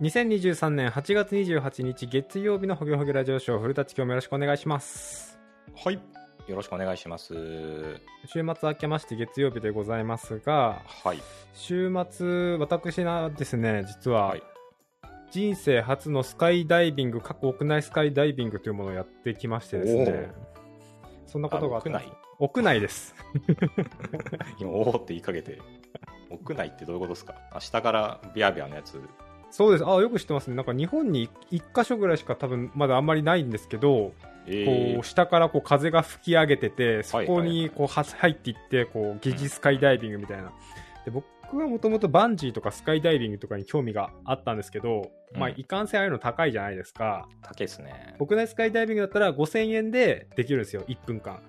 2023年8月28日月曜日のほげほげラジオショー、古舘今日もよろしくお願いします。はい、よろしくお願いします。週末明けまして月曜日でございますが、はい、週末私はですね、実は人生初のスカイダイビング、過去屋内スカイダイビングというものをやってきましてですね、そんなことがあった。屋内です今おおって言いかけて、屋内ってどういうことですか？下からビャービャーのやつ。そうです。あ、よく知ってますね。なんか日本に1カ所ぐらいしか多分まだあんまりないんですけど、こう下からこう風が吹き上げてて、そこにこう入っていってこう疑似スカイダイビングみたいな。で、僕はもともとバンジーとかスカイダイビングとかに興味があったんですけど、まあいかんせんああいうの高いじゃないですか。高いですね。屋内スカイダイビングだったら5000円でできるんですよ、1分間。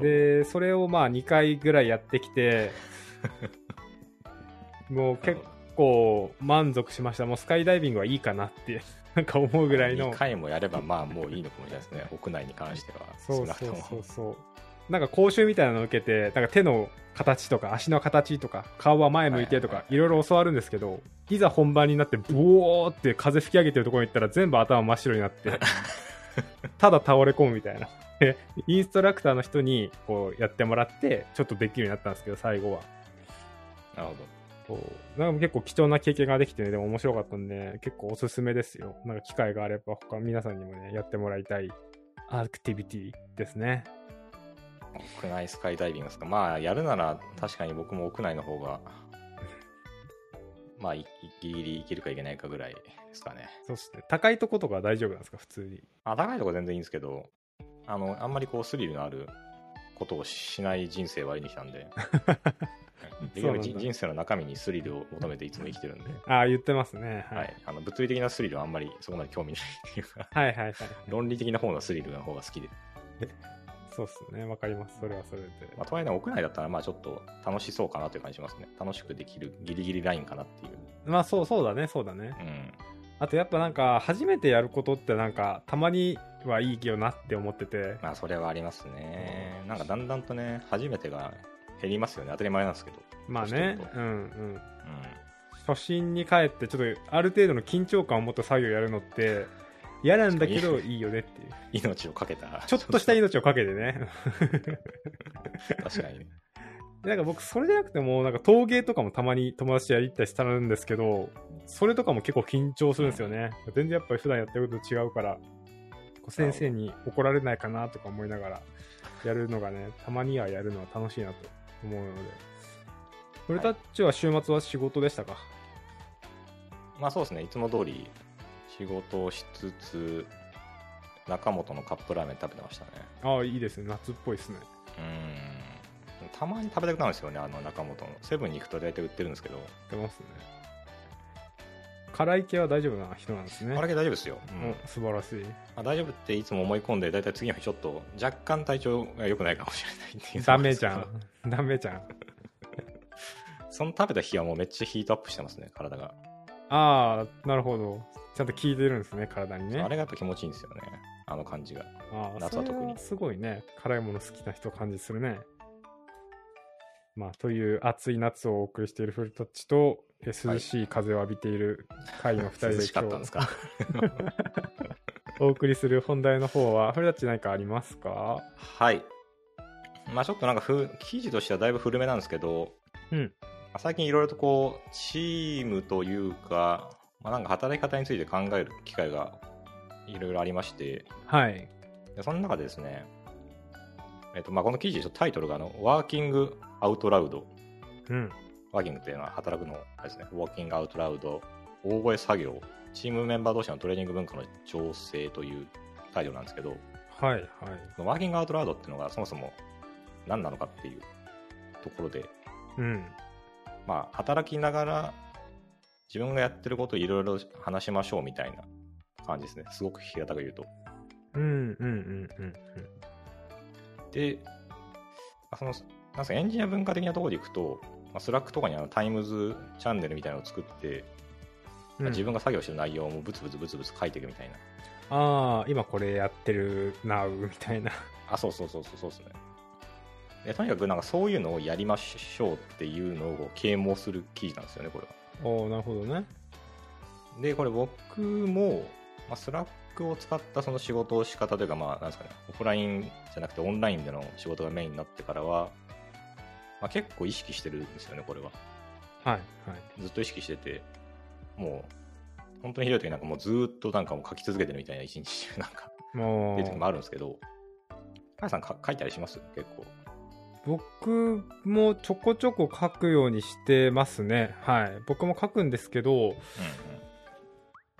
でそれをまあ2回ぐらいやってきてもう結構満足しました。もうスカイダイビングはいいかなってなんか思うぐらいの。2回もやればまあもういいのかもしれないですね屋内に関しては。そうなんか講習みたいなのを受けて、なんか手の形とか足の形とか顔は前向いてとかいろいろ教わるんですけど、いざ本番になってブオーって風吹き上げてるところに行ったら全部頭真っ白になってただ倒れ込むみたいなインストラクターの人にこうやってもらってちょっとできるようになったんですけど、最後は。なるほど。なんか結構貴重な経験ができて、ね、でも面白かったんで結構おすすめですよ。なんか機会があれば他皆さんにもねやってもらいたいアクティビティですね。屋内スカイダイビングですか。まあやるなら確かに僕も屋内の方がまあギリギリいけるかいけないかぐらいですかね。そうですね。高いとことか大丈夫なんですか普通に？あ、高いとこ全然いいんですけど、あんまりこうスリルのあることをしない人生を歩んできたんでできれば人生の中身にスリルを求めていつも生きてるんで。ああ、言ってますね。はい、はい、物理的なスリルはあんまりそこまで興味ないっていうか、はいはいはい、論理的な方のスリルの方が好きで。そうっすね、わかります。それはそれで。まあ、とはいえ屋内だったらまあちょっと楽しそうかなという感じしますね。楽しくできるギリギリラインかなっていう。まあそうだね、そうだね。うん。あとやっぱなんか初めてやることってなんかたまにはいいよなって思ってて。まあそれはありますね。なんかだんだんとね初めてが減りますよね。当たり前なんですけど。まあね、うんうん。初心に帰ってちょっとある程度の緊張感を持った作業やるのって嫌なんだけどいいよねっていう。命をかけた。ちょっとした命をかけてね。確かに。なんか僕それじゃなくてもなんか陶芸とかもたまに友達とやりたりしたんですけど、それとかも結構緊張するんですよね。全然やっぱり普段やってることと違うから、先生に怒られないかなとか思いながらやるのがね、たまにはやるのは楽しいなと。思うので、俺たちは週末は仕事でしたか？はい、まあそうですね、いつも通り仕事をしつつ中本のカップラーメン食べてましたね。ああ、いいですね、夏っぽいですね。たまに食べたくなるんですよね、中本のセブンに行くと大体売ってるんですけど。売ってますね。辛い系は大丈夫な人なんですね。辛い系大丈夫ですよ、うん、素晴らしい。まあ、大丈夫っていつも思い込んで、だいたい次の日ちょっと若干体調が良くないかもしれないっていう。ダメじゃんその食べた日はもうめっちゃヒートアップしてますね、体が。ああ、なるほど。ちゃんと効いてるんですね、体にね。あれがやっぱ気持ちいいんですよね、あの感じが。あ、夏は特に。それはすごいね、辛いもの好きな人感じするね。まあ、という暑い夏をお送りしているフルタッチと、涼しい風を浴びている会の2人で、涼しかったんですかお送りする本題の方は、フルタッチ何かありますか？はい、まあちょっとなんか記事としてはだいぶ古めなんですけど、うん、最近いろいろとこうチームというか、まあ、なんか働き方について考える機会がいろいろありまして、はい、その中でですね、まあ、この記事のタイトルがワーキングアウトラウド、うん、ワーキングっていうのは働くのですね。ワーキングアウトラウド、大声作業、チームメンバー同士のトレーニング文化の調整というタイトルなんですけど、はいはい、ワーキングアウトラウドっていうのがそもそも何なのかっていうところで、うん、まあ働きながら自分がやってることをいろいろ話しましょうみたいな感じですね、すごく平たく言うと。うんうんうんうん、うん、で、そのなんかエンジニア文化的なところでいくと、まあ、スラックとかにタイムズチャンネルみたいなのを作って、うん、まあ、自分が作業してる内容をブツブツ書いていくみたいな。ああ、今これやってるなうみたいな。あ、そうですね。でとにかくなんかそういうのをやりましょうっていうのを啓蒙する記事なんですよね、これは。おお、なるほどね。でこれ僕も、まあ、スラックを使ったその仕事を仕方というか、まあなんですかね、オフラインじゃなくてオンラインでの仕事がメインになってからは、まあ、結構意識してるんですよねこれは。はいはい、ずっと意識してて、もう本当にひどい時なんかもうずっとなんかもう書き続けてるみたいな一日中なんかっていう時もあるんですけど、タイさん書いたりします？結構。僕もちょこちょこ書くようにしてますね。はい、僕も書くんですけど、うんうん、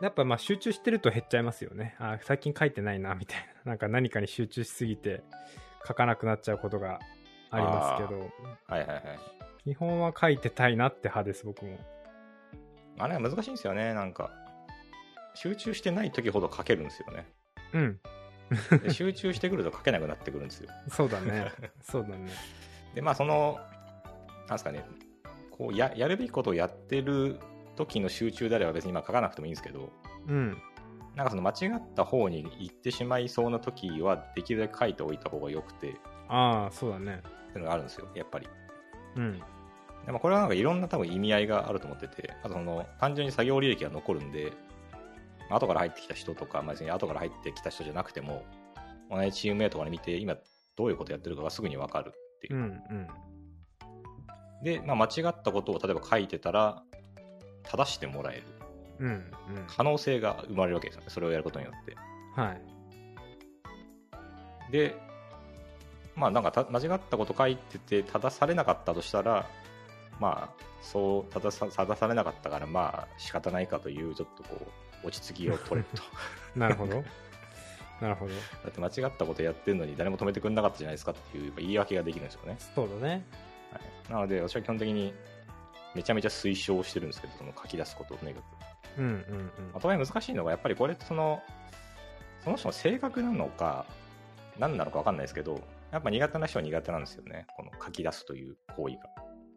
やっぱまあ集中してると減っちゃいますよね。あ、最近書いてないなみたいな、なんか何かに集中しすぎて書かなくなっちゃうことがありますけど。はいはいはい。基本は書いてたいなって派です僕も。あれは難しいんですよね、なんか集中してない時ほど書けるんですよね。うんで集中してくると書けなくなってくるんですよ。そうだねそうだね。でまあそのなんですかね、こう やるべきことをやってる時の集中であれば別に今書かなくてもいいんですけど、うん、なんかその間違った方に行ってしまいそうな時はできるだけ書いておいた方がよくて。ああそうだね。っていうのがあるんですよやっぱり。うんでもこれはなんかいろんな多分意味合いがあると思ってて、あとその単純に作業履歴が残るんで、後から入ってきた人とか、まあ、別に後から入ってきた人じゃなくても同じチームメイトから見て今どういうことやってるかがすぐに分かるっていう、うんうん、で、まあ、間違ったことを例えば書いてたら正してもらえる、うんうん、可能性が生まれるわけですよねそれをやることによって。はい、で、まあ、なんか間違ったこと書いてて正されなかったとしたら、まあ、そう正されなかったからまあ仕方ないかというちょっとこう落ち着きを取れるとなるほどなるほど。だって間違ったことやってるのに誰も止めてくれなかったじゃないですかっていうやっぱ言い訳ができるんですよね。そうだね、はい、なので私は基本的にめちゃめちゃ推奨してるんですけどその書き出すことをとにかく、うんうんうん、まとめ難しいのがやっぱりこれその人の性格なのか何なのか分かんないですけどやっぱ苦手な人は苦手なんですよねこの書き出すという行為が。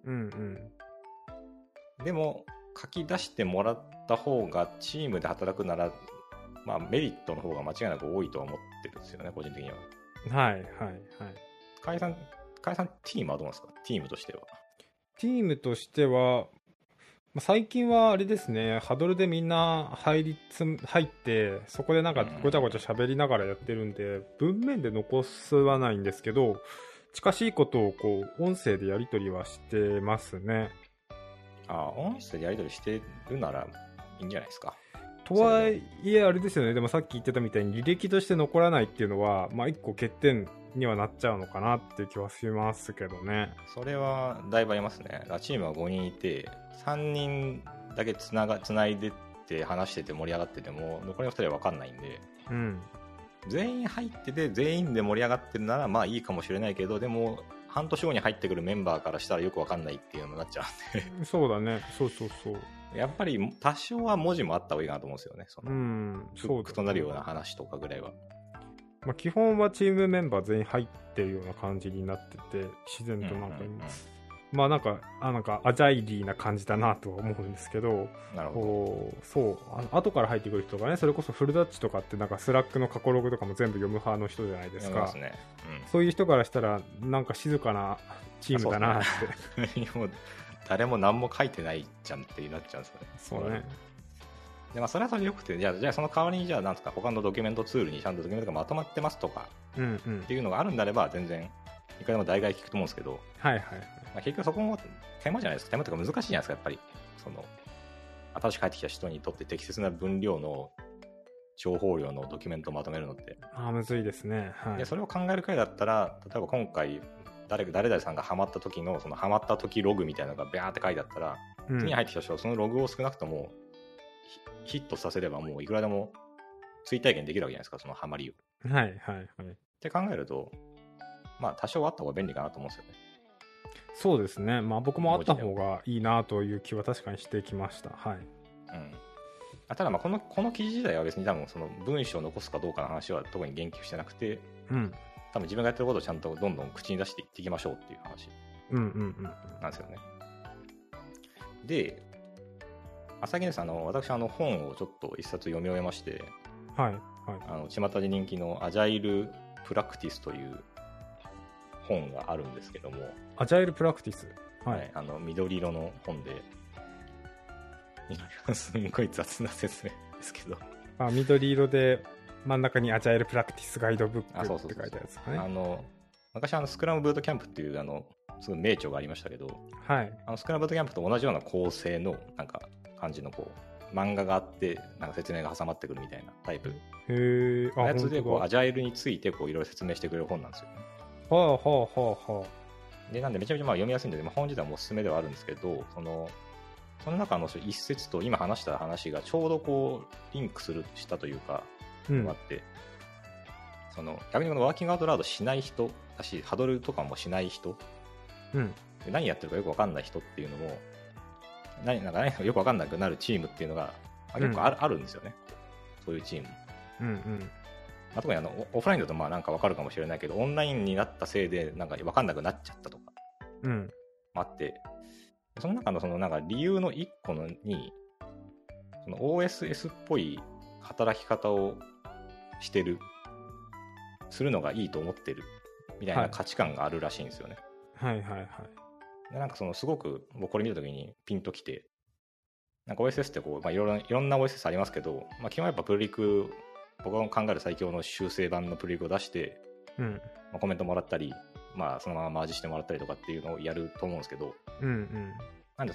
うんうん、でも書き出してもらった方がチームで働くなら、まあ、メリットの方が間違いなく多いとは思ってるんですよね個人的には。はいはいはい。解散チームはどうなんですか？チームとしては、まあ、最近はあれですねハドルでみんな入ってそこでなんかごちゃごちゃ喋りながらやってるんで、うん、文面で残すはないんですけど近しいことをこう音声でやり取りはしてますね。あ、音声でやり取りしてるならいいんじゃないですか。とはいえあれですよね。でもさっき言ってたみたいに履歴として残らないっていうのはまあ一個欠点にはなっちゃうのかなっていう気はしますけどね。それはだいぶありますね。チームは5人いて3人だけつないでって話してて盛り上がってても残りの2人は分かんないんで。うん。全員入ってて全員で盛り上がってるならまあいいかもしれないけどでも半年後に入ってくるメンバーからしたらよく分かんないっていうのになっちゃうんでそうだね。そうそうそうやっぱり多少は文字もあった方がいいかなと思うんですよね。そのフックとなるような話とかぐらいは、まあ、基本はチームメンバー全員入ってるような感じになってて自然となんか、うんうんうん、まあなんかアジャイリーな感じだなとは思うんですけど。なるほど。そう後から入ってくる人がねそれこそフルダッチとかってなんかスラックの過去ログとかも全部読む派の人じゃないですか。そうですね、うん、そういう人からしたらなんか静かなチームだなって、ね、もう誰も何も書いてないじゃんってなっちゃうんですよね。そうね。でまあそれはそれよくてじゃあその代わりにじゃあなんですか他のドキュメントツールにちゃんとドキュメントがまとまってますとか、うんうん、っていうのがあるんであれば全然いくらでも代替聞くと思うんですけど。はいはい。まあ、結局そこも手間じゃないですか。手間とか難しいじゃないですかやっぱりその新しく入ってきた人にとって適切な分量の情報量のドキュメントをまとめるのってむずいですね、はい、でそれを考える回だったら例えば今回誰々さんがハマった時のそのハマった時ログみたいなのがビャーって書いてあったら、うん、次に入ってきた人はそのログを少なくともヒットさせればもういくらでも追体験できるわけじゃないですかそのハマりを。はいはいはい。って考えるとまあ多少あった方が便利かなと思うんですよね。そうですね、まあ、僕もあった方がいいなという気は確かにしてきました。はい、うん、ただまあこの記事自体は別に多分その文章を残すかどうかの話は特に言及してなくて、うん、多分自分がやってることをちゃんとどんどん口に出していっていきましょうっていう話なんですよね。うんうんうん、で最近です私本をちょっと一冊読み終えまして、はいはい、巷で人気のアジャイルプラクティスという本があるんですけども。アジャイルプラクティス、はい、緑色の本ですごい雑な説明ですけど、まあ、緑色で真ん中にアジャイルプラクティスガイドブックって書いてあるやつかね。あの昔スクラムブートキャンプっていうすごい名著がありましたけど、はい、スクラムブートキャンプと同じような構成のなんか感じのこう漫画があってなんか説明が挟まってくるみたいなタイプのやつでこうアジャイルについていろいろ説明してくれる本なんですよね。ほうほうほうほう。でなんでめちゃめちゃまあ読みやすいんで、まあ、本自体もおすすめではあるんですけど、その中の一節と今話した話がちょうどこうリンクしたというか、うん、あって逆にこのワーキングアウトラウドしない人だしハドルとかもしない人、うん、で何やってるかよく分かんない人っていうのもなんかよく分かんなくなるチームっていうのが結構あるんですよね、うん、そういうチーム、うんうん、特にオフラインだとまあなんか分かるかもしれないけどオンラインになったせいでなんか分かんなくなっちゃったとか、うん、あってその中のなんか理由の1個にOSS っぽい働き方をしてるするのがいいと思ってるみたいな価値観があるらしいんですよね。はいはいはい。でなんかすごく僕これ見たときにピンときて、なんか OSS ってこう、まあ、いろんな OSS ありますけど、まあ、基本やっぱプルリク僕が考える最強の修正版のプルリクを出して、うん、まあ、コメントもらったり、まあ、そのままマージしてもらったりとかっていうのをやると思うんですけど、うんうん、なんで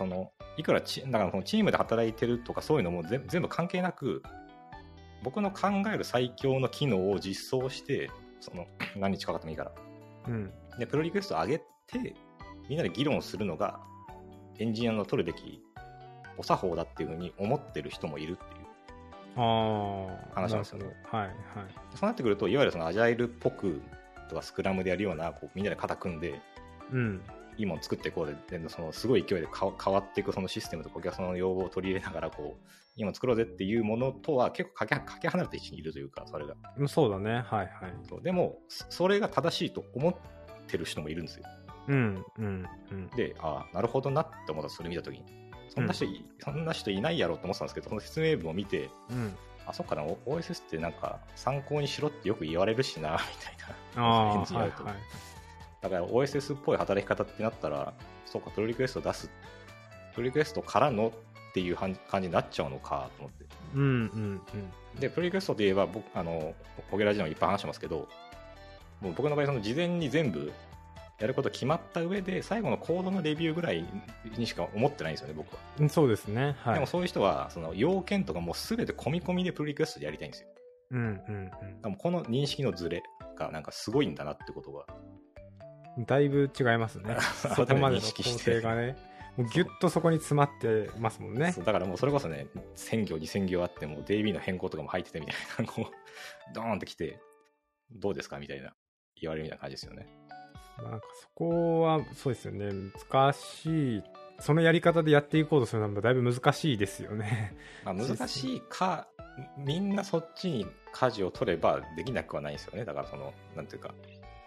いくらだからチームで働いてるとかそういうのも全部関係なく僕の考える最強の機能を実装して何日かかってもいいから、うん、でプロリクエスト上げてみんなで議論するのがエンジニアの取るべきお作法だっていう風に思ってる人もいるっていう話なんですよね。はいはい。そうなってくるといわゆるアジャイルっぽくとかスクラムでやるようなこうみんなで肩組んで、うん、いいもの作っていこうですごい勢いで変わっていくそのシステムとかお客さんの要望を取り入れながらこういいもの作ろうぜっていうものとは結構かけ離れているというか、それがそうだね。はいはい。そうでもそれが正しいと思ってる人もいるんですよ。うんうんうん、でなるほどなって思った。それ見た時にそんな人いないやろって思ってたんですけど、その説明文を見て、うん、そっかな OSS ってなんか参考にしろってよく言われるしなみたいな返事があると、はいはい、だから OSS っぽい働き方ってなったらそうかプルリクエスト出すプルリクエストからのっていう感じになっちゃうのかと思って、うんうんうん、でプルリクエストで言えば僕ホゲラジでもいっぱい話してますけど、もう僕の場合事前に全部やること決まった上で最後のコードのレビューぐらいにしか思ってないんですよね僕は。そうですね、はい、でもそういう人は要件とかもうすべて込み込みでプルリクエストでやりたいんですよ。うんうんうん、でもこの認識のズレがなんかすごいんだなってことがだいぶ違いますね。そこまでの構成がねもうギュッとそこに詰まってますもんね。そうだからもうそれこそね1000行2000行あっても DB の変更とかも入っててみたいなこうドーンってきてどうですかみたいな言われるみたいな感じですよね。なんかそこはそうですよね、難しい。そのやり方でやっていこうとするのはだいぶ難しいですよね。まあ、難しいかみんなそっちに舵を取ればできなくはないんですよね。だからなんていうか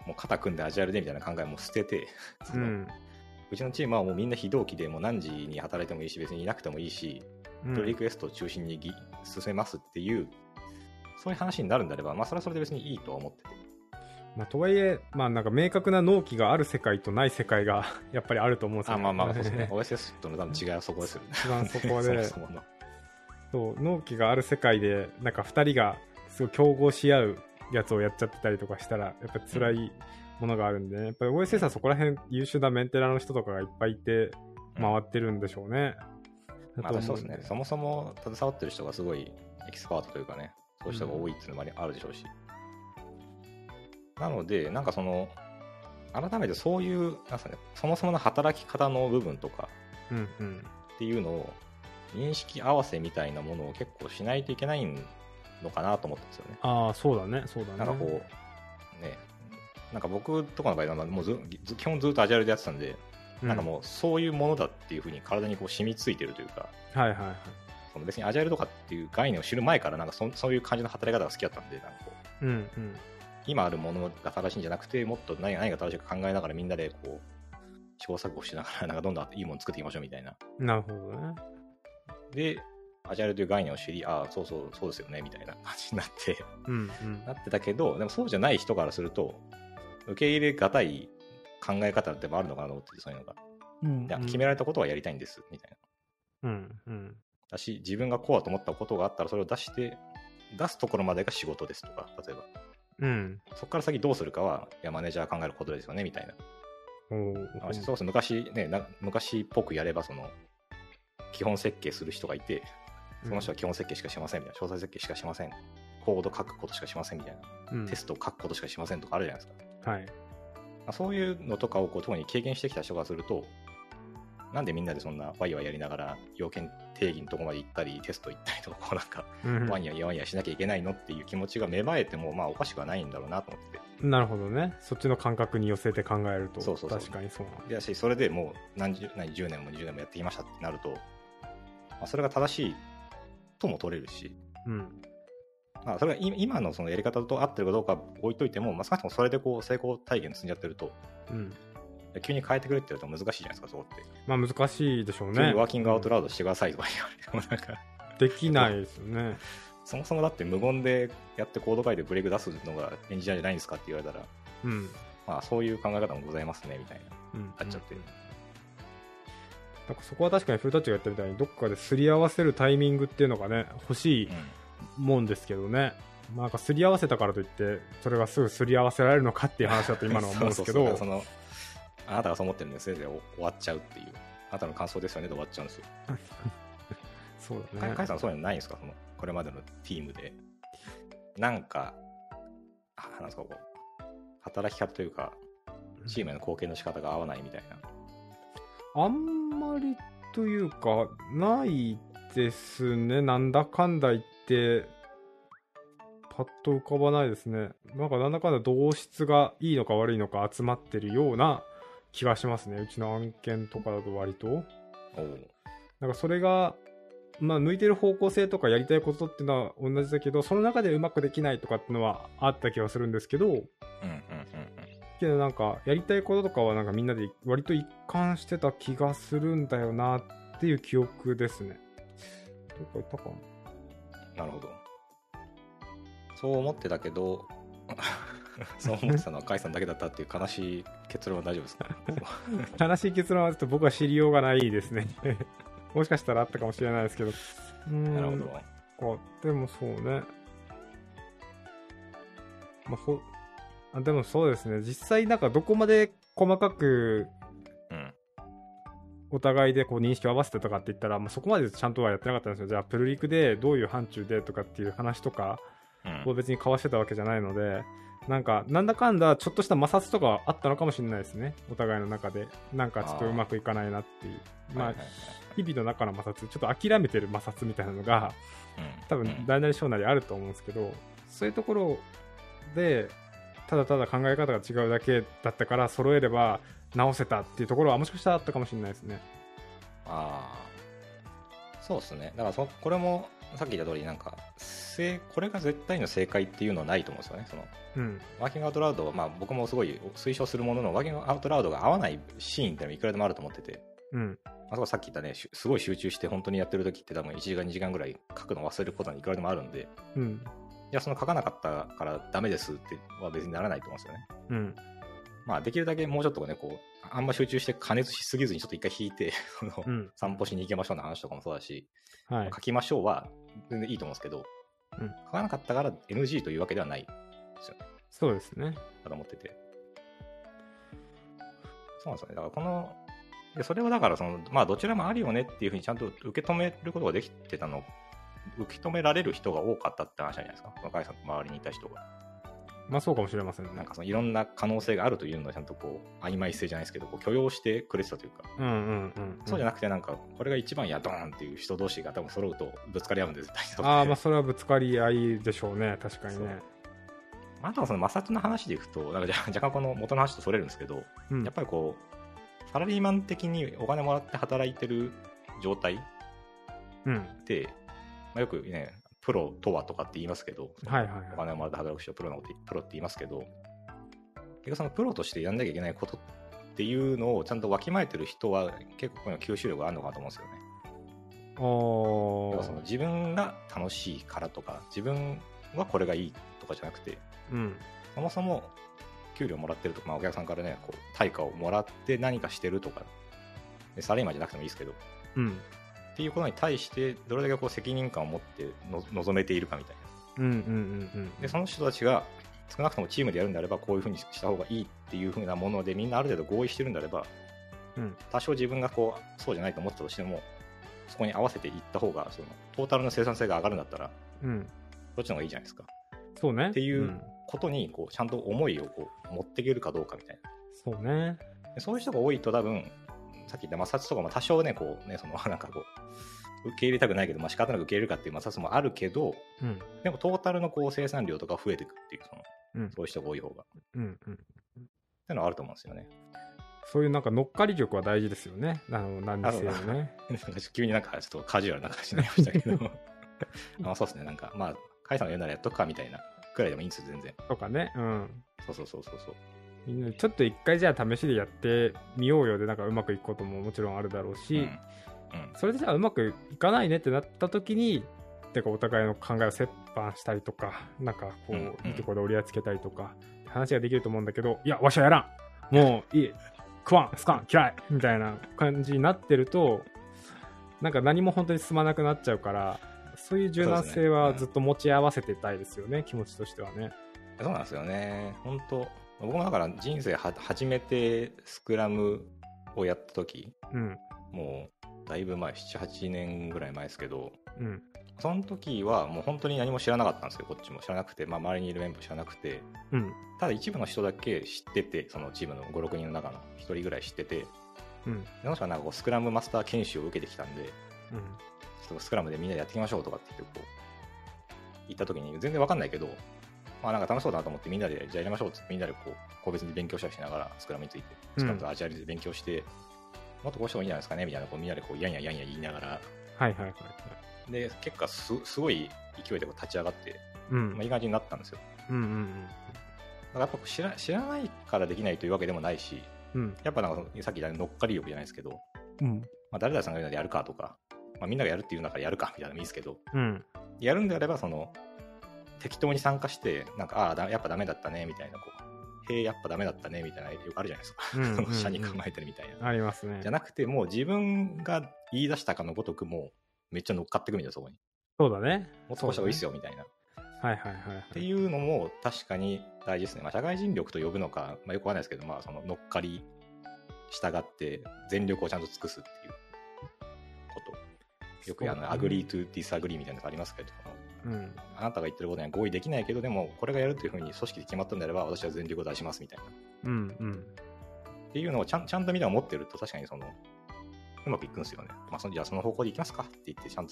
もう肩組んでアジャイルでみたいな考えも捨ててうん、うちのチームはもうみんな非同期でもう何時に働いてもいいし別にいなくてもいいし、うん、プロリクエストを中心に進めますっていうそういう話になるんであれば、まあ、それはそれで別にいいとは思ってて、まあ、とはいえ、まあ、なんか明確な納期がある世界とない世界がやっぱりあると思うんですよね。あ、まあまあそうですね。OSS との多分違いはそこですよね。一番そこでそもそもそう納期がある世界でなんか2人がすごい競合し合うやつをやっちゃってたりとかしたらやっぱ辛いものがあるんで、ね、やっぱり OSS はそこら辺優秀なメンテナの人とかがいっぱいいて回ってるんでしょうね、うん、だと思うんで、まあ、そうですね。そもそも携わってる人がすごいエキスパートというかねそういう人が多いっていうのもあるでしょうし、うんなのでなんか改めてそういうなんか、ね、そもそもの働き方の部分とかっていうのを認識合わせみたいなものを結構しないといけないのかなと思ったんですよね。ああそうだねそうだね。なんかこうねなんか僕とかの場合はもう基本ずっとアジャイルでやってたんで、うん、なんかもうそういうものだっていう風に体にこう染みついてるというか、はいはいはい、別にアジャイルとかっていう概念を知る前からなんかそういう感じの働き方が好きだったんでなんかこう、うんうん今あるものが正しいんじゃなくてもっと何が正しいか考えながらみんなでこう試行錯誤しながらなんかどんどんいいもの作っていきましょうみたいな。なるほどね。でアジャイルという概念を知りああそうそうそうですよねみたいな感じになって、うんうん、なってたけどでもそうじゃない人からすると受け入れがたい考え方でもあるのかなと思ってそういうのが、うんうん、決められたことはやりたいんですみたいな、うんうん、だし、自分がこうだと思ったことがあったらそれを出すところまでが仕事ですとか、例えば、うん、そこから先どうするかは、いやマネージャー考えることですよねみたいな。おそうそう、昔ね、昔っぽくやれば、その基本設計する人がいて、その人は基本設計しかしませんみたいな、詳細設計しかしません、コード書くことしかしませんみたいな、うん、テストを書くことしかしませんとかあるじゃないですか、はい、そういうのとかをこう特に経験してきた人がすると、なんでみんなでそんなワイワイやりながら要件定義のとこまで行ったりテスト行ったりとか、こうなんかワイヤワイヤしなきゃいけないのっていう気持ちが芽生えても、まあおかしくはないんだろうなと思ってて。なるほどね、そっちの感覚に寄せて考えると。そうそうそう、確かにそうなんだし、それでもう何十年も20年もやってきましたってなると、まあ、それが正しいとも取れるし、うん、まあ、それが今 の, そのやり方と合ってるかどうか置いといても、まあ、少なくともそれでこう成功体験進んじゃってると、うん、急に変えてくれって言うと難しいじゃないですか、そこって。まあ難しいでしょうね。急にワーキングアウトラウドしてくださいとか言われても、なんかできないですよね。そもそもだって無言でやってコード書いてブレイク出すのがエンジニアじゃないんですかって言われたら、うん、まあそういう考え方もございますねみたいな、なっちゃってる。なんかそこは確かにフルタッチがやったみたいに、どっかですり合わせるタイミングっていうのがね、欲しいもんですけどね。うん、まあなんかすり合わせたからといってそれがすぐすり合わせられるのかっていう話だと今のは思うんですけど。そうそうそう、あなたがそう思ってるんですねで終わっちゃうっていう、あなたの感想ですよねで終わっちゃうんですよ。そうだね。カイさんそういうのないんですか、そのこれまでのチームでなんか、なんですか、こう働き方というかチームへの貢献の仕方が合わないみたいな。あんまりというかないですね、なんだかんだ言ってパッと浮かばないですね。なんかなんだかんだ同質がいいのか悪いのか集まってるような気がしますね、うちの案件とかだと割と。なんかそれが、まあ、向いてる方向性とかやりたいことっていうのは同じだけど、その中でうまくできないとかっていうのはあった気がするんですけど、うんうんうんうん、けどなんかやりたいこととかはなんかみんなで割と一貫してた気がするんだよなっていう記憶ですね。どこ行ったかな。なるほど。そう思ってたけどそう思ってたのは甲斐さんだけだったっていう悲しい結論は大丈夫ですか？悲しい結論はちょっと僕は知りようがないですね。もしかしたらあったかもしれないですけど。なるほど。でもそうね、まあ、でもそうですね、実際なんかどこまで細かくお互いでこう認識を合わせてたかって言ったら、まあ、そこまでちゃんとはやってなかったんですよ。じゃあプルリクでどういう範疇でとかっていう話とかを別に交わしてたわけじゃないので、なんかなんだかんだちょっとした摩擦とかあったのかもしれないですね、お互いの中で。なんかちょっとうまくいかないなっていう、まあ日々の中の摩擦、ちょっと諦めてる摩擦みたいなのが多分大なり小なりあると思うんですけど、そういうところでただただ考え方が違うだけだったから揃えれば直せたっていうところはもしかしたらあったかもしれないですね。ああ、そうですね。だからこれもさっき言った通り、なんかこれが絶対の正解っていうのはないと思うんですよね、その、うん、ワーキングアウトラウドは、まあ、僕もすごい推奨するものの、ワーキングアウトラウドが合わないシーンってのはいくらでもあると思ってて、うん、あそこさっき言ったね、すごい集中して本当にやってる時って多分1時間2時間ぐらい書くの忘れることはいくらでもあるんで、うん、いやその書かなかったからダメですっては別にならないと思うんですよね、うん、まあ、できるだけもうちょっとね、こうあんま集中して加熱しすぎずにちょっと一回引いてうん、散歩しに行きましょうの話とかもそうだし、はい、まあ、書きましょうは全然いいと思うんですけど、うん、書かなかったから NG というわけではないですよね。そうですね。だと思ってて。そうなんですよね。だからそれはだからまあどちらもあるよねっていうふうにちゃんと受け止めることができてたの、受け止められる人が多かったって話じゃないですか、甲斐さんの周りにいた人が。まあそうかもしれませんね。なんかいろんな可能性があるというのはちゃんとこう曖昧性じゃないですけど、こう許容してくれてたというか、うんうんうんうん、そうじゃなくて、なんかこれが一番やドーンっていう人同士が多分揃うとぶつかり合うんで絶対に。ああ、まあそれはぶつかり合いでしょうね、確かにね。あとはその摩擦の話でいくと、なんか若干この元の話とそれるんですけど、うん、やっぱりこうサラリーマン的にお金もらって働いてる状態って、うん、まあ、よくね、プロとはとかって言いますけど、はいはいはい、お金をもらって働く人はプロって言いますけど、結局そのプロとしてやんなきゃいけないことっていうのをちゃんとわきまえてる人は結構この吸収力があるのかなと思うんですよね。その自分が楽しいからとか自分はこれがいいとかじゃなくて、うん、そもそも給料もらってるとか、まあ、お客さんからね、こう対価をもらって何かしてるとか、サラリーマンじゃなくてもいいですけど、うん、っっていうことに対してどれだけこう責任感を持って臨めているかみたいな、うんうんうんうん、でその人たちが少なくともチームでやるんであればこういう風にした方がいいっていう風なものでみんなある程度合意してるんであれば、うん、多少自分がこうそうじゃないと思ったとしてもそこに合わせていった方がそのトータルの生産性が上がるんだったら、うん、どっちの方がいいじゃないですか。そうねっていうことにこうちゃんと思いをこう持っていけるかどうかみたいな。そうね。でそういう人が多いと多分さっき言った摩擦とかも多少ねこうねそのなんかこう受け入れたくないけどまあ仕方なく受け入れるかっていう摩擦もあるけど、うん、でもトータルのこう生産量とか増えていくっていうそのそういう人が多い方が、うんうん、ってのはあると思うんですよね。そういうなんか乗っかり力は大事ですよね。何ですよね。急になんかちょっとカジュアルな話になりましたけどあそうですね。なんかまあ甲斐さんが言うならやっとくかみたいなくらいでもいいんですよ全然。とかね。うん。そう。みんなちょっと一回じゃあ試しでやってみようよでなんかうまくいくことももちろんあるだろうし、うんうん、それでじゃあうまくいかないねってなった時にてかお互いの考えを折半したりとかなんかこう、うんうん、いいところで折り合いつけたりとか話ができると思うんだけど、いやわしはやらんもういい食わんすかん嫌いみたいな感じになってるとなんか何も本当に進まなくなっちゃうから、そういう柔軟性はずっと持ち合わせてたいですよね、うん、気持ちとしてはね。そうなんですよね。本当僕もだから人生初めてスクラムをやった時、うん、もうだいぶ前 7,8 年ぐらい前ですけど、うんその時はもう本当に何も知らなかったんですよ。こっちも知らなくて、まあ、周りにいるメンバー知らなくて、うん、ただ一部の人だけ知ってて、そのチームの 5,6 人の中の1人ぐらい知ってて、うん、その人はなんかこうスクラムマスター研修を受けてきたんで、うん、ちょっとスクラムでみんなでやっていきましょうとかって言ってこう言った時に全然分かんないけど、まあ、なんか楽しそうだなと思ってみんなでじゃあやりましょうってみんなでこう個別に勉強したりしながらスクラムについてスクラムとアジャイルで勉強して、うん、もっとこうした方がいいんじゃないですかねみたいなこうみんなでこうやんややんや言いながら、はいはいはい。で結果 すごい勢いで立ち上がって、うんまあ、いい感じになったんですよ、うんうんうん、だからやっぱ知らないからできないというわけでもないし、うん、やっぱなんかさっき言った乗っかり力じゃないですけど、うんまあ、誰々さんが言うのでやるかとか、まあ、みんながやるっていうんだからやるかみたいなのもいいですけど、うん、やるんであればその適当に参加してなんかああやっぱダメだったねみたいなこうへえやっぱダメだったねみたいなよくあるじゃないですか、うんうんうん、その社に構えてるみたいなありますね。じゃなくてもう自分が言い出したかのごとくもうめっちゃ乗っかってくるんだよそこに。そうだね。もっとこうした方がいいっすよ、ね、みたいな。はいはいはい、はい。っていうのも確かに大事ですね。まあ、社会人力と呼ぶのか、まあ、よくわかんないですけど、まあ、その乗っかり従って全力をちゃんと尽くすっていうこと。よくアグリートゥディスアグリーみたいなのがありますけど、うん、あなたが言ってることには合意できないけどでもこれがやるというふうに組織で決まったんであれば私は全力を出しますみたいな。うんうん。っていうのをちゃんとみんな持ってると確かにそのうまくいくんですよね。まあ、じゃあその方向でいきますかって言ってちゃ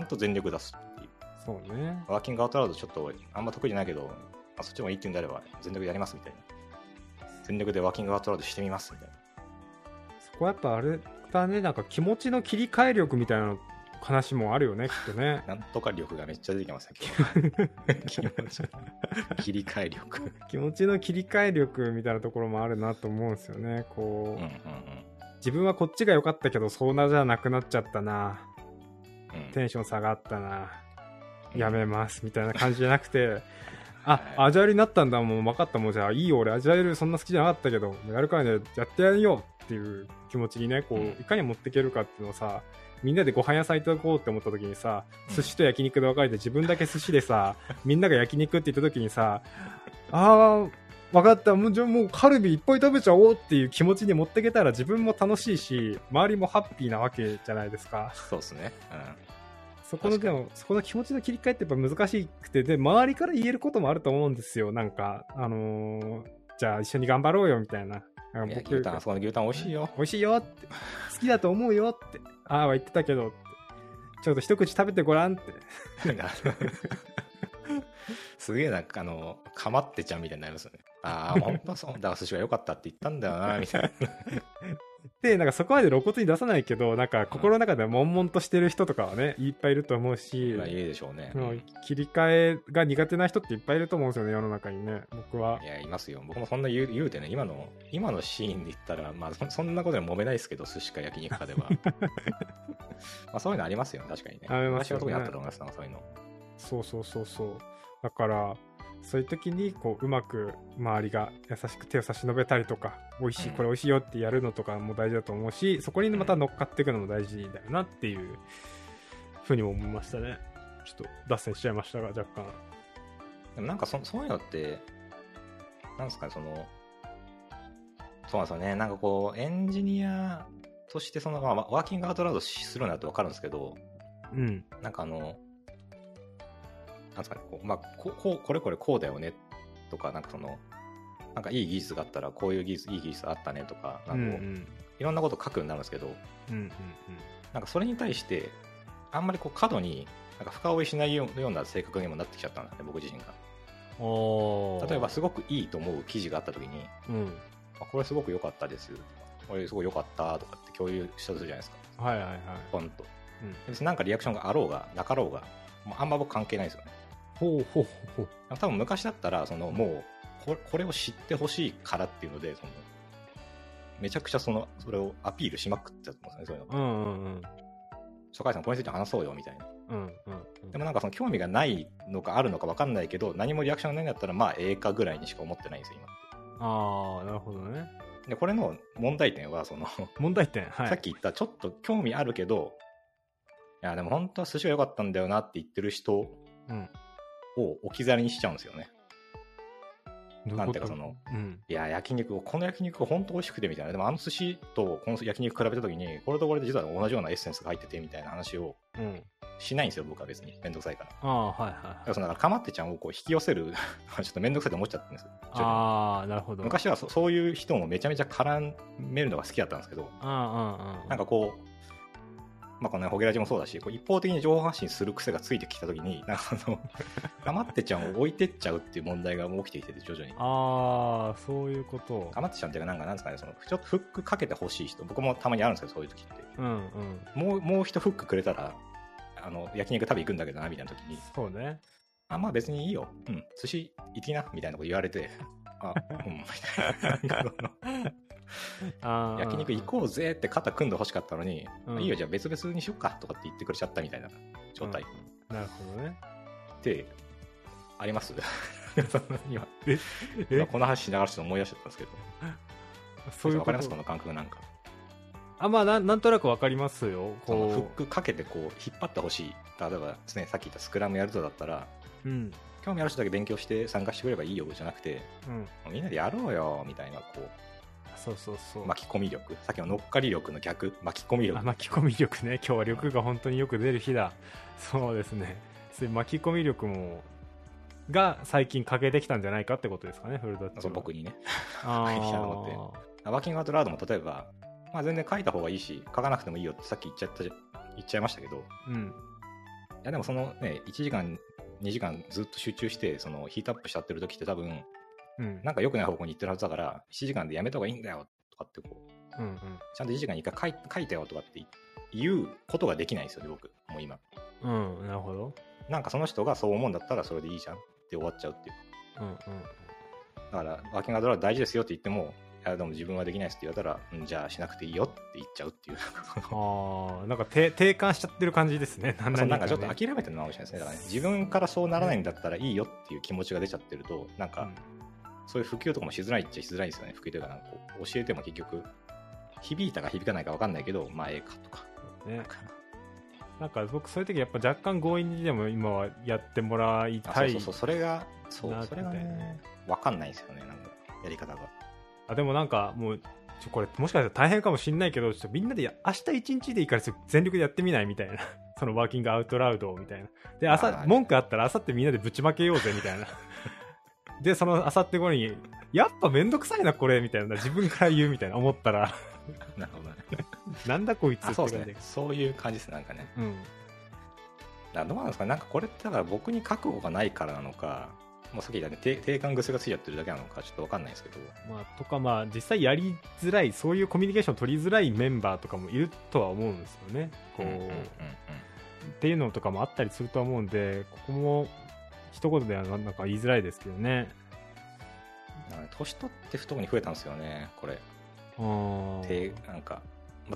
んと全力出すっていう。そうね。ワーキングアウトラウドちょっとあんま得意じゃないけど、まあ、そっちもいいっていうんであれば全力でやりますみたいな。全力でワーキングアウトラウドしてみますみたいな。そこはやっぱあれだね、なんか気持ちの切り替え力みたいな話もあるよねきっとね。なんとか力がめっちゃ出てきますね。気持ちの切り替え力。気持ちの切り替え力みたいなところもあるなと思うんですよね。こう。うんうんうん。自分はこっちが良かったけどそうなじゃなくなっちゃったな、うん、テンション下がったな、うん、やめますみたいな感じじゃなくてあ、アジャイルになったんだもう分かったもうじゃあいいよ俺アジャイルそんな好きじゃなかったけどやるからねやってやるよっていう気持ちにねこう、うん、いかに持っていけるかっていうのをさみんなでご飯屋さん行ってこうって思った時にさ寿司と焼肉で分かれて自分だけ寿司でさみんなが焼肉って言った時にさああ分かったもうじゃあもうカルビいっぱい食べちゃおうっていう気持ちに持ってけたら自分も楽しいし周りもハッピーなわけじゃないですか。そうですね、うん、そこの気持ちの切り替えってやっぱ難しくてで周りから言えることもあると思うんですよ。なんかじゃあ一緒に頑張ろうよみたいな。いや牛タンあそこの牛タン美味しいよ美味しいよって好きだと思うよってああは言ってたけどってちょっと一口食べてごらんってすげえなんかかまってちゃんみたいになりますよね。ああ、本当そう。だから寿司は良かったって言ったんだよな、みたいな。で、なんかそこまで露骨に出さないけど、なんか心の中で悶々としてる人とかはね、いっぱいいると思うし。まあ、いいでしょうね。切り替えが苦手な人っていっぱいいると思うんですよね、世の中にね。僕は。いや、いますよ。僕もそんな言うてね、今のシーンで言ったら、まあそんなことでも揉めないですけど、寿司か焼肉かでは。まあそういうのありますよね、確かにね。ありますよね。私は特にあったと思いますな、そういうの。そうそうそうそう。だからそういう時にこううまく周りが優しく手を差し伸べたりとか、おいしいこれおいしいよってやるのとかも大事だと思うし、そこにまた乗っかっていくのも大事だよなっていうふうにも思いましたね。ちょっと脱線しちゃいましたが若干。でもなんか そういうのってなんですかね、そのそうなんですよね、なんかこうエンジニアとしてその、まあ、ワーキングアウトラウドするなって分かるんですけど、うん、なんかなんですかね、こう、まあ、これこれこうだよねとか、なんかそのなんかいい技術があったらこういういい技術あったねとか、なんかこう、うんうん、いろんなこと書くようになるんですけど、うんうんうん、なんかそれに対してあんまりこう過度になんか深追いしないような性格にもなってきちゃったんですね、僕自身が。例えばすごくいいと思う記事があったときに、うん、これすごく良かったですとか、これすごい良かったとかって共有したとするじゃないですか。はいはいはい。ポンと。別になんかリアクションがあろうがなかろうが、もうあんま僕関係ないですよね。ほうほうほう。多分昔だったらそのもうこれを知ってほしいからっていうので、そのめちゃくちゃそれをアピールしまくってたと思うんですよね、そういうの。うんうんうん。社会さんこれについて話そうよみたいな。うんうんうん、でもなんかその興味がないのかあるのか分かんないけど、何もリアクションがないんだったらまあええかぐらいにしか思ってないんですよ今。ああ、なるほどね。でこれの問題点はその問題点、はい、さっき言ったちょっと興味あるけど、いやでも本当は寿司が良かったんだよなって言ってる人を置き去りにしちゃうんですよね。うん、なんていうかその、うん、いや焼肉をこの焼肉本当美味しくてみたいな、でもあの寿司とこの焼肉比べた時にこれとこれで実は同じようなエッセンスが入っててみたいな話を。うんしないんですよ僕は、別にめんどくさいから。ああはいはい。だからそのかまってちゃんをこう引き寄せるちょっとめんどくさいと思っちゃったんですよ。ああなるほど。昔はそういう人もめちゃめちゃ絡めるのが好きだったんですけど、なんかこうまあこのホゲラジもそうだし、こう一方的に情報発信する癖がついてきたときに、なんかかまってちゃんを置いてっちゃうっていう問題がもう起きてきてて徐々に。ああそういうこと。かまってちゃんっていうかなんかなんですかね、そのちょっとフックかけてほしい人、僕もたまにあるんですけどそういう時って。うんうん。もう一フックくれたら。焼肉食べ行くんだけどなみたいな時に、そうね、あまあ別にいいよ、うん、寿司行きなみたいなこと言われて、あうんみたいな、焼肉行こうぜって肩組んでほしかったのに、うん、いいよじゃあ別々にしよっかとかって言ってくれちゃったみたいな状態、うん、なるほどねってあります今この話しながらちょっと思い出しちゃったんですけど、そういうこと分かりますこの感覚なんか。あまあ、なんとなく分かりますよ。こうフックかけてこう引っ張ってほしい。例えばですね、さっき言ったスクラムやるとだったら、うん、興味ある人だけ勉強して参加してくればいいよじゃなくて、うん、みんなでやろうよみたいなこう、そうそうそう、巻き込み力、さっきの乗っかり力の逆、巻き込み力。巻き込み力ね、今日は力が本当によく出る日だ。そうですね。そういう巻き込み力もが最近欠けてきたんじゃないかってことですかね、フルダッチ。そう僕にね。ああ。ワーキングアウトラウドも例えば。まあ、全然書いた方がいいし書かなくてもいいよってさっき言っちゃいましたけど、うん、いやでもそのね1時間2時間ずっと集中してそのヒートアップしちゃってる時って多分、うん、なんか良くない方向に行ってるはずだから7時間でやめた方がいいんだよとかってこう、うんうん、ちゃんと1時間に1回書いたよとかって言うことができないんですよね僕もう今、うん、なるほど。なんかその人がそう思うんだったらそれでいいじゃんって終わっちゃうっていう、うんうん、だからワーキングアウトラウド大事ですよって言ってもでも自分はできないですって言われたら、うん、じゃあしなくていいよって言っちゃうっていう。ああ、なんか定感しちゃってる感じですね。なんかちょっと諦めてるのかもしれないですね。だからね、自分からそうならないんだったらいいよっていう気持ちが出ちゃってると、なんか、うん、そういう普及とかもしづらいっちゃしづらいんですよね。普及というか、なんか教えても結局響いたか響かないか分かんないけど、まあええかとか。ね。なんか僕そういう時やっぱ若干強引にでも今はやってもらいたい。そうそうそう、それがね分かんないんですよね。なんかやり方が。あでもなんかもうこれもしかしたら大変かもしれないけど、ちょっとみんなで明日一日でいいから全力でやってみないみたいなそのワーキングアウトラウドみたいなで文句あったら明後日みんなでぶちまけようぜみたいなでその明後日後にやっぱめんどくさいなこれみたいな自分から言うみたいな思ったらなるほどねなんだこいつって感じで、ね、そういう感じですなんかね、うん、だからどうなんですかね、なんかこれってだから僕に覚悟がないからなのか、もうさっき言ったね、定感癖がついちゃってるだけなのかちょっと分かんないですけど、まあ、とかまあ実際やりづらい、そういうコミュニケーション取りづらいメンバーとかもいるとは思うんですよねこう、うんうんうんうん、っていうのとかもあったりするとは思うんで、ここも一言ではなんか言いづらいですけどね。年取って不当に増えたんですよねこれ。なんか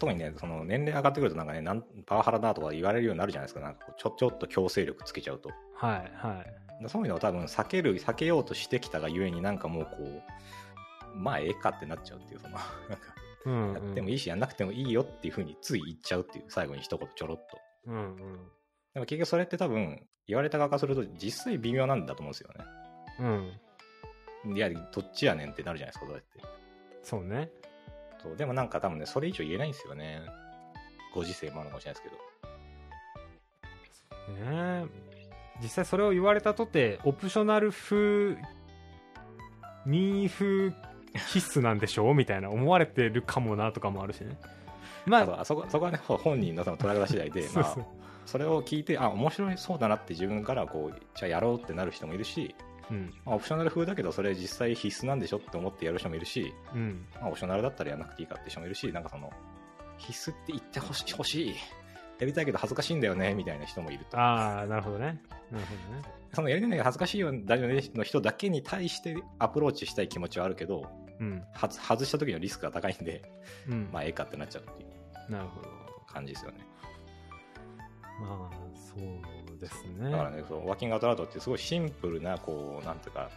特にねその年齢上がってくるとなんかねパワハラだとか言われるようになるじゃないですか。なんかちょっと強制力つけちゃうと、はいはい、そういうのを多分避けようとしてきたがゆえになんかもうこうまあええかってなっちゃうっていうそのなんかやってもいいしやんなくてもいいよっていう風につい言っちゃうっていう最後に一言ちょろっと、うんうん、でも結局それって多分言われた側からすると実際微妙なんだと思うんですよね、うん、いやどっちやねんってなるじゃないですかそれって。そうね。そうでもなんか多分ねそれ以上言えないんですよね。ご時世もあるかもしれないですけどね。実際それを言われたとてオプショナル風任意風必須なんでしょうみたいな思われてるかもなとかもあるしね。まあ、そこはね本人の捉え方次第でそうそう、まあ、それを聞いてあ面白いそうだなって自分からこうじゃあやろうってなる人もいるし、うんまあ、オプショナル風だけどそれ実際必須なんでしょって思ってやる人もいるし、うんまあ、オプショナルだったらやらなくていいかって人もいるしなんかその必須って言ってほしいやりたいけど恥ずかしいんだよねみたいな人もいると。あーなるほどね。そのやりたいのが恥ずかしいよだよねの人だけに対してアプローチしたい気持ちはあるけど、うん、外した時のリスクが高いんで、うん、まあええかってなっちゃうっていうなるほど感じですよね。まあそうですね。だからねそのワーキングアウトラウトってすごいシンプルなこうなんていうか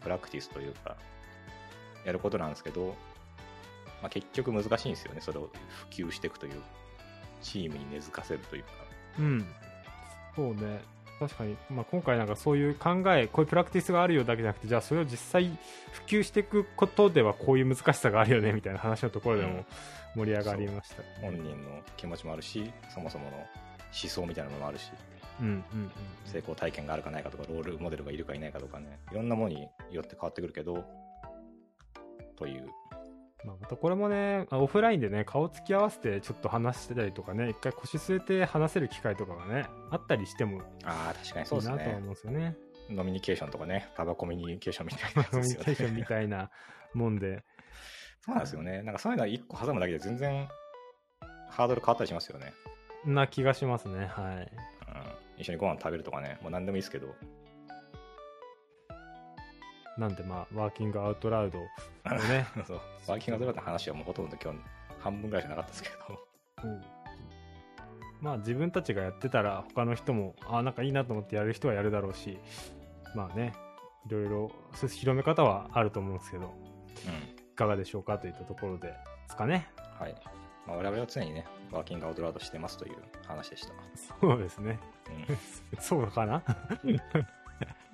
プラクティスというかやることなんですけど、まあ、結局難しいんですよね。それを普及していくというチームに根付かせるというか、うん、そうね確かに、まあ、今回なんかそういう考えこういうプラクティスがあるよだけじゃなくてじゃあそれを実際普及していくことではこういう難しさがあるよねみたいな話のところでも盛り上がりました、うん、本人の気持ちもあるしそもそもの思想みたいなのもあるし、うんうんうん、成功体験があるかないかとかロールモデルがいるかいないかとかねいろんなものによって変わってくるけどというまあ、またこれもねオフラインでね顔つき合わせてちょっと話してたりとかね一回腰据えて話せる機会とかがねあったりしてもいいなとは思うんですよね。ノミニケーションとかねタバコミニケーションみたいなノミニケーションみたいなもんでそうなんですよね。なんかそういうのは一個挟むだけで全然ハードル変わったりしますよねな気がしますね。はい、うん、一緒にご飯食べるとかねもう何でもいいですけどなんでまあワーキングアウトラウドのねそうワーキングアウトラウドの話はもうほとんど今日半分ぐらいしかなかったですけど、うん、まあ自分たちがやってたら他の人もあなんかいいなと思ってやる人はやるだろうしまあねいろいろ広め方はあると思うんですけど、うん、いかがでしょうかといったところですかね。はい、まあ、我々は常にねワーキングアウトラウドしてますという話でした。そうですね、うん、そうかな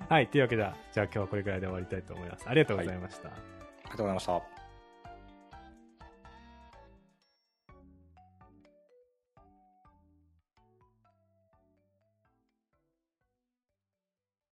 はいというわけでじゃあ今日はこれくらいで終わりたいと思います。ありがとうございました、はい、ありがとうございました。